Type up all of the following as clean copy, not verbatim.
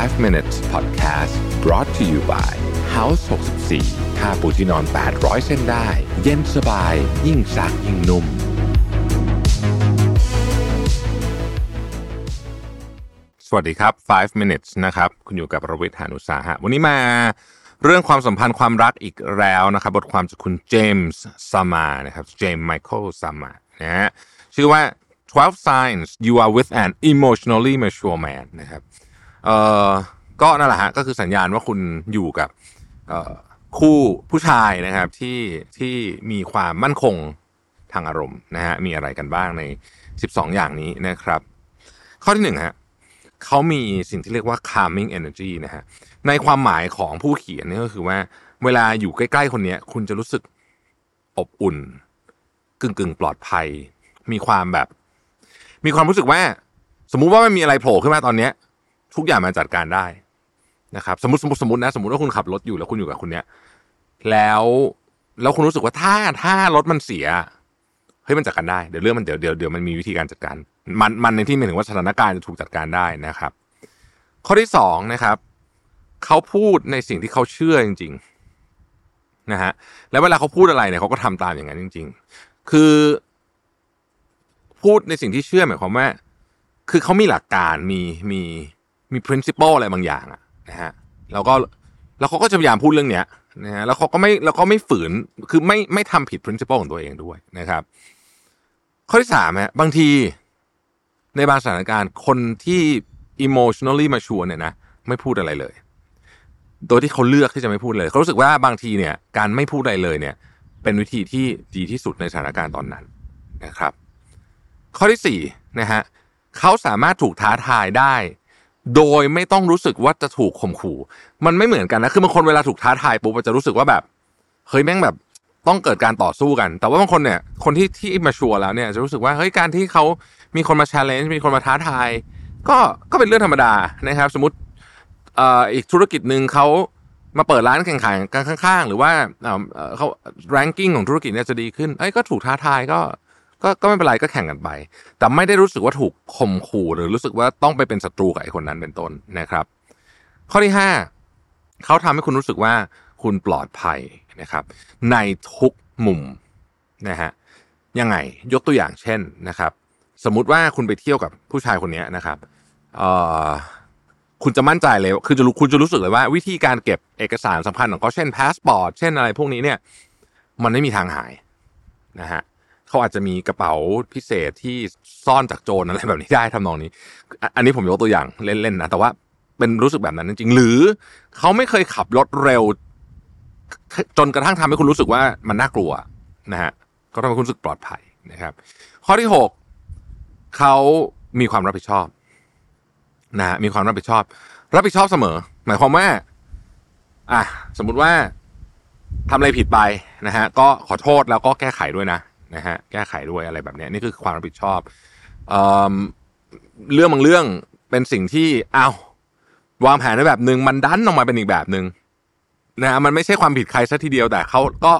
5 minutes podcast brought to you by House 64 ผ้าปูที่นอน 800 เส้นได้เย็นสบายยิ่งซักยิ่งนุ่มสวัสดีครับ5 minutes นะครับคุณอยู่กับประวิทย์ หาญอุตสาหะวันนี้มาเรื่องความสัมพันธ์ความรักอีกแล้วนะครับบทความจากคุณ James Summa นะครับ James Michael Summa นะฮะชื่อว่า12 signs you are with an emotionally mature man นะครับก็นั่นแหละฮะก็คือสัญญาณว่าคุณอยู่กับคู่ผู้ชายนะครับที่มีความมั่นคงทางอารมณ์นะฮะมีอะไรกันบ้างใน12อย่างนี้นะครับข้อที่1ฮะเขามีสิ่งที่เรียกว่า calming energy นะฮะในความหมายของผู้เขียนนี่ก็คือว่าเวลาอยู่ใกล้ๆคนนี้คุณจะรู้สึกอบอุ่นกึ่งๆปลอดภัยมีความรู้สึกว่าสมมุติว่ามันมีอะไรโผล่ขึ้นมาตอนนี้ทุกอย่างมาจัดการได้นะครับสมมุติว่าคุณขับรถอยู่แล้วคุณอยู่กับคนเนี้ยแล้วคุณรู้สึกว่าถ้ารถมันเสียเฮ้ยมันจัดการได้เดี๋ยวมันมีวิธีการจัดการมันในที่หมายถึงว่าสถานการณ์จะถูกจัดการได้นะครับข้อที่2นะครับเขาพูดในสิ่งที่เขาเชื่อจริงๆนะฮะแล้วเวลาเขาพูดอะไรเนี่ยเขาก็ทำตามอย่างนั้นจริงๆคือพูดในสิ่งที่เชื่อหมายความว่าคือเขามีหลักการมี principle อะไรบางอย่างนะฮะแล้วเขาก็จะพยายามพูดเรื่องเนี้ยนะฮะแล้วเขาไม่ฝืนคือไม่ทำผิด principle ของตัวเองด้วยนะครับข้อที่3ฮะบางทีในบางสถานการณ์คนที่ emotionally mature เนี่ยนะไม่พูดอะไรเลยโดยที่เขาเลือกที่จะไม่พูดเลยเขารู้สึกว่าบางทีเนี่ยการไม่พูดอะไรเลยเนี่ยเป็นวิธีที่ดีที่สุดในสถานการณ์ตอนนั้นนะครับข้อที่4นะฮะเขาสามารถถูกท้าทายได้โดยไม่ต้องรู้สึกว่าจะถูกข่มขู่มันไม่เหมือนกันนะคือบางคนเวลาถูกท้าทายปุ๊บจะรู้สึกว่าแบบเฮ้ยแม่งแบบต้องเกิดการต่อสู้กันแต่ว่าบางคนเนี่ยคนที่มาชัวร์แล้วเนี่ยจะรู้สึกว่าเฮ้ยการที่เขามีคนมา challenge มีคนมาท้าทายก็เป็นเรื่องธรรมดานะครับสมมุติอีกธุรกิจนึงเขามาเปิดร้านแข่งขันกันข้างๆหรือว่าเขา ranking ของธุรกิจเนี่ยจะดีขึ้นเอ้ยก็ถูกท้าทายก็ไม่เป็นไรก็แข่งกันไปแต่ไม่ได้รู้สึกว่าถูกข่มขู่หรือรู้สึกว่าต้องไปเป็นศัตรูกับไอ้คนนั้นเป็นต้นนะครับข้อที่5เขาทำให้คุณรู้สึกว่าคุณปลอดภัยนะครับในทุกมุมนะฮะยังไงยกตัวอย่างเช่นนะครับสมมุติว่าคุณไปเที่ยวกับผู้ชายคนนี้นะครับคุณจะมั่นใจเลยคือคุณจะรู้สึกเลยว่าวิธีการเก็บเอกสารสำคัญของเขาเช่นพาสปอร์ตเช่นอะไรพวกนี้เนี่ยมันไม่มีทางหายนะฮะเขาอาจจะมีกระเป๋าพิเศษที่ซ่อนจากโจรอะไรแบบนี้ได้ทำนองนี้อันนี้ผมยกตัวอย่างเล่นๆนะแต่ว่าเป็นรู้สึกแบบนั้นจริงๆหรือเขาไม่เคยขับรถเร็วจนกระทั่งทำให้คุณรู้สึกว่ามันน่ากลัวนะฮะก็ทำให้คุณรู้สึกปลอดภัยนะครับข้อที่6เขามีความรับผิดชอบนะฮะมีความรับผิดชอบเสมอหมายความว่าสมมุติว่าทำอะไรผิดไปนะฮะก็ขอโทษแล้วก็แก้ไขด้วยนะฮะแก้ไขด้วยอะไรแบบนี้นี่คือความรับผิดชอบเรื่องบางเรื่องเป็นสิ่งที่วางแผนไว้แบบนึงมันดันออกมาเป็นอีกแบบนึงนะมันไม่ใช่ความผิดใครซะทีเดียวแต่เขาก็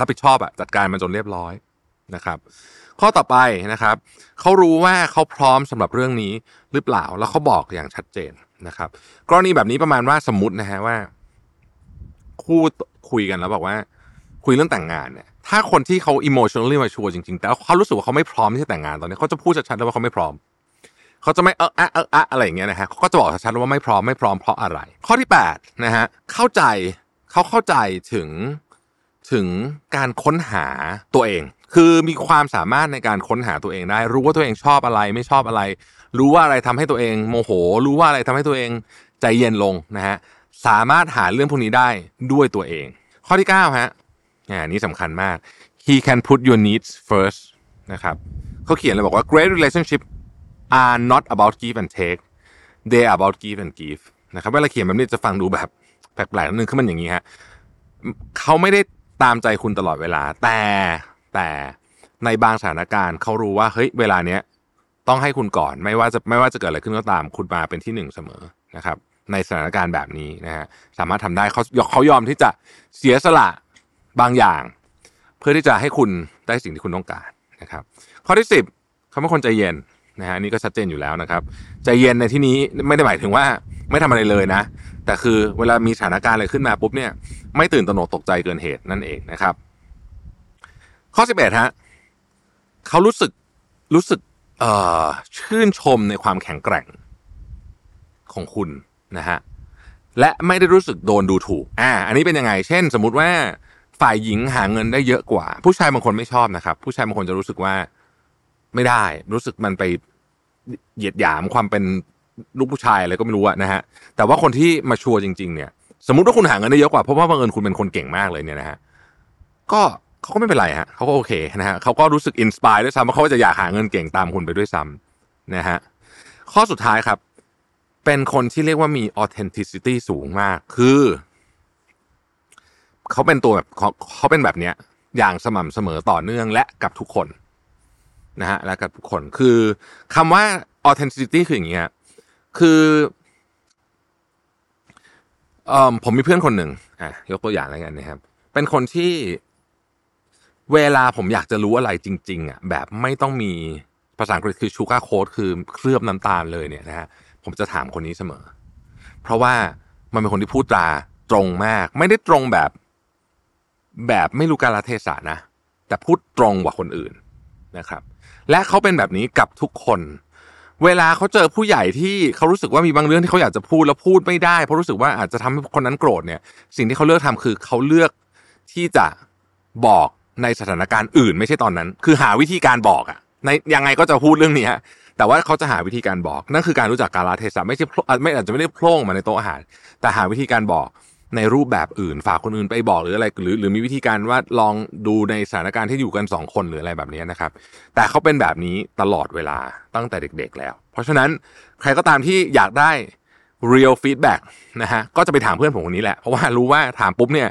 รับผิดชอบจัดการมันจนเรียบร้อยนะครับข้อต่อไปนะครับเขารู้ว่าเขาพร้อมสำหรับเรื่องนี้หรือเปล่าแล้วเขาบอกอย่างชัดเจนนะครับกรณีแบบนี้ประมาณว่าสมมุตินะฮะว่าคู่คุยกันแล้วบอกว่าคุยเรื่องแต่งงานเนี่ยถ้าคนที่เขา emotionally mature จริงๆแต่เขารู้สึกว่าเขาไม่พร้อมที่จะแต่งงานตอนนี้เขาจะพูดชัดๆเลยว่าเขาไม่พร้อมเขาจะไม่อะไรอย่างเงี้ยนะฮะเขาก็จะบอกชัดๆว่าไม่พร้อมเพราะอะไรข้อที่8นะฮะเขาเข้าใจถึงการค้นหาตัวเองคือมีความสามารถในการค้นหาตัวเองได้รู้ว่าตัวเองชอบอะไรไม่ชอบอะไรรู้ว่าอะไรทำให้ตัวเองโมโหรู้ว่าอะไรทำให้ตัวเองใจเย็นลงนะฮะสามารถหาเรื่องพวกนี้ได้ด้วยตัวเองข้อที่9ฮะนี่สำคัญมาก he can put your needs first นะครับเขาเขียนเลยบอกว่า great relationship are not about give and take they are about give and give นะครับเวลาเขียนแบบนี้จะฟังดูแบบแปลกๆนิดนึงคือมันอย่างนี้ฮะเขาไม่ได้ตามใจคุณตลอดเวลาแต่ในบางสถานการณ์เขารู้ว่าเฮ้ยเวลาเนี้ยต้องให้คุณก่อนไม่ว่าจะเกิดอะไรขึ้นก็ตามคุณมาเป็นที่หนึ่งเสมอนะครับในสถานการณ์แบบนี้นะฮะสามารถทำได้เขายอมที่จะเสียสละบางอย่างเพื่อที่จะให้คุณได้สิ่งที่คุณต้องการนะครับข้อที่10เขาเป็นคนใจเย็นนะฮะนี่ก็ชัดเจนอยู่แล้วนะครับใจเย็นในที่นี้ไม่ได้หมายถึงว่า ไม่ทำอะไรเลยนะแต่คือเวลามีสถานการณ์อะไรขึ้นมาปุ๊บเนี่ยไม่ตื่นตระหนกตกใจเกินเหตุนั่นเองนะครับข้อ11ฮะเขารู้สึกชื่นชมในความแข็งแกร่งของคุณนะฮะและไม่ได้รู้สึกโดนดูถูกอันนี้เป็นยังไงเช่นสมมุติว่าฝ่ายหญิงหาเงินได้เยอะกว่าผู้ชายบางคนไม่ชอบนะครับผู้ชายบางคนจะรู้สึกว่าไม่ได้รู้สึกมันไปเหยียดหยามความเป็นลูกผู้ชายอะไรก็ไม่รู้นะฮะแต่ว่าคนที่มาชัวร์จริงๆเนี่ยสมมุติว่าคุณหาเงินได้เยอะกว่าเพราะว่าบังเอิญคุณเป็นคนเก่งมากเลยเนี่ยนะฮะก็เขาก็ไม่เป็นไรฮะเขาก็โอเคนะฮะเขาก็รู้สึกอินสปายด้วยซ้ำว่าเขาจะอยากหาเงินเก่งตามคุณไปด้วยซ้ำนะฮะข้อสุดท้ายครับเป็นคนที่เรียกว่ามี authenticity สูงมากคือเขาเป็นตัวแบบเขาเป็นแบบเนี้ยอย่างสม่ำเสมอต่อเนื่องและกับทุกคนนะฮะและกับทุกคนคือคำว่า authenticity คืออย่างเงี้ยคือผมมีเพื่อนคนหนึ่งยกตัวอย่างอะไรกันนะครับเป็นคนที่เวลาผมอยากจะรู้อะไรจริงๆแบบไม่ต้องมีภาษาอังกฤษคือ sugar coat คือเคลือบน้ำตาลเลยเนี่ยนะฮะผมจะถามคนนี้เสมอเพราะว่ามันเป็นคนที่พูดตรงมากไม่ได้ตรงแบบไม่รู้กาลเทศะนะแต่พูดตรงกว่าคนอื่นนะครับและเขาเป็นแบบนี้กับทุกคนเวลาเขาเจอผู้ใหญ่ที่เขารู้สึกว่ามีบางเรื่องที่เขาอยากจะพูดแล้วพูดไม่ได้เพราะรู้สึกว่าอาจจะทำให้คนนั้นโกรธเนี่ยสิ่งที่เขาเลือกทำคือเขาเลือกที่จะบอกในสถานการณ์อื่นไม่ใช่ตอนนั้นคือหาวิธีการบอกในยังไงก็จะพูดเรื่องนี้แต่ว่าเขาจะหาวิธีการบอกนั่นคือการรู้จักกาลเทศะไม่ใช่อาจจะไม่ได้โผล่มาในโต๊ะอาหารแต่หาวิธีการบอกในรูปแบบอื่นฝากคนอื่นไปบอกหรืออะไรหรือมีวิธีการว่าลองดูในสถานการณ์ที่อยู่กัน2คนหรืออะไรแบบนี้นะครับแต่เขาเป็นแบบนี้ตลอดเวลาตั้งแต่เด็กๆแล้วเพราะฉะนั้นใครก็ตามที่อยากได้ real feedback นะฮะก็จะไปถามเพื่อนผมคนนี้แหละเพราะว่ารู้ว่าถามปุ๊บเนี่ย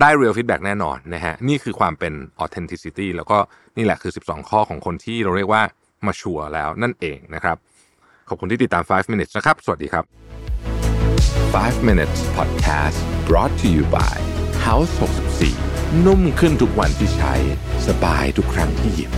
ได้ real feedback แน่นอนนะฮะนี่คือความเป็น authenticity แล้วก็นี่แหละคือ12ข้อของคนที่เราเรียกว่ามาชัวร์แล้วนั่นเองนะครับขอบคุณที่ติดตาม5 minutes นะครับสวัสดีครับ5 minutes podcast brought to you by House 64นุ่มขึ้นทุกวันที่ใช้สบายทุกครั้งที่หยิบ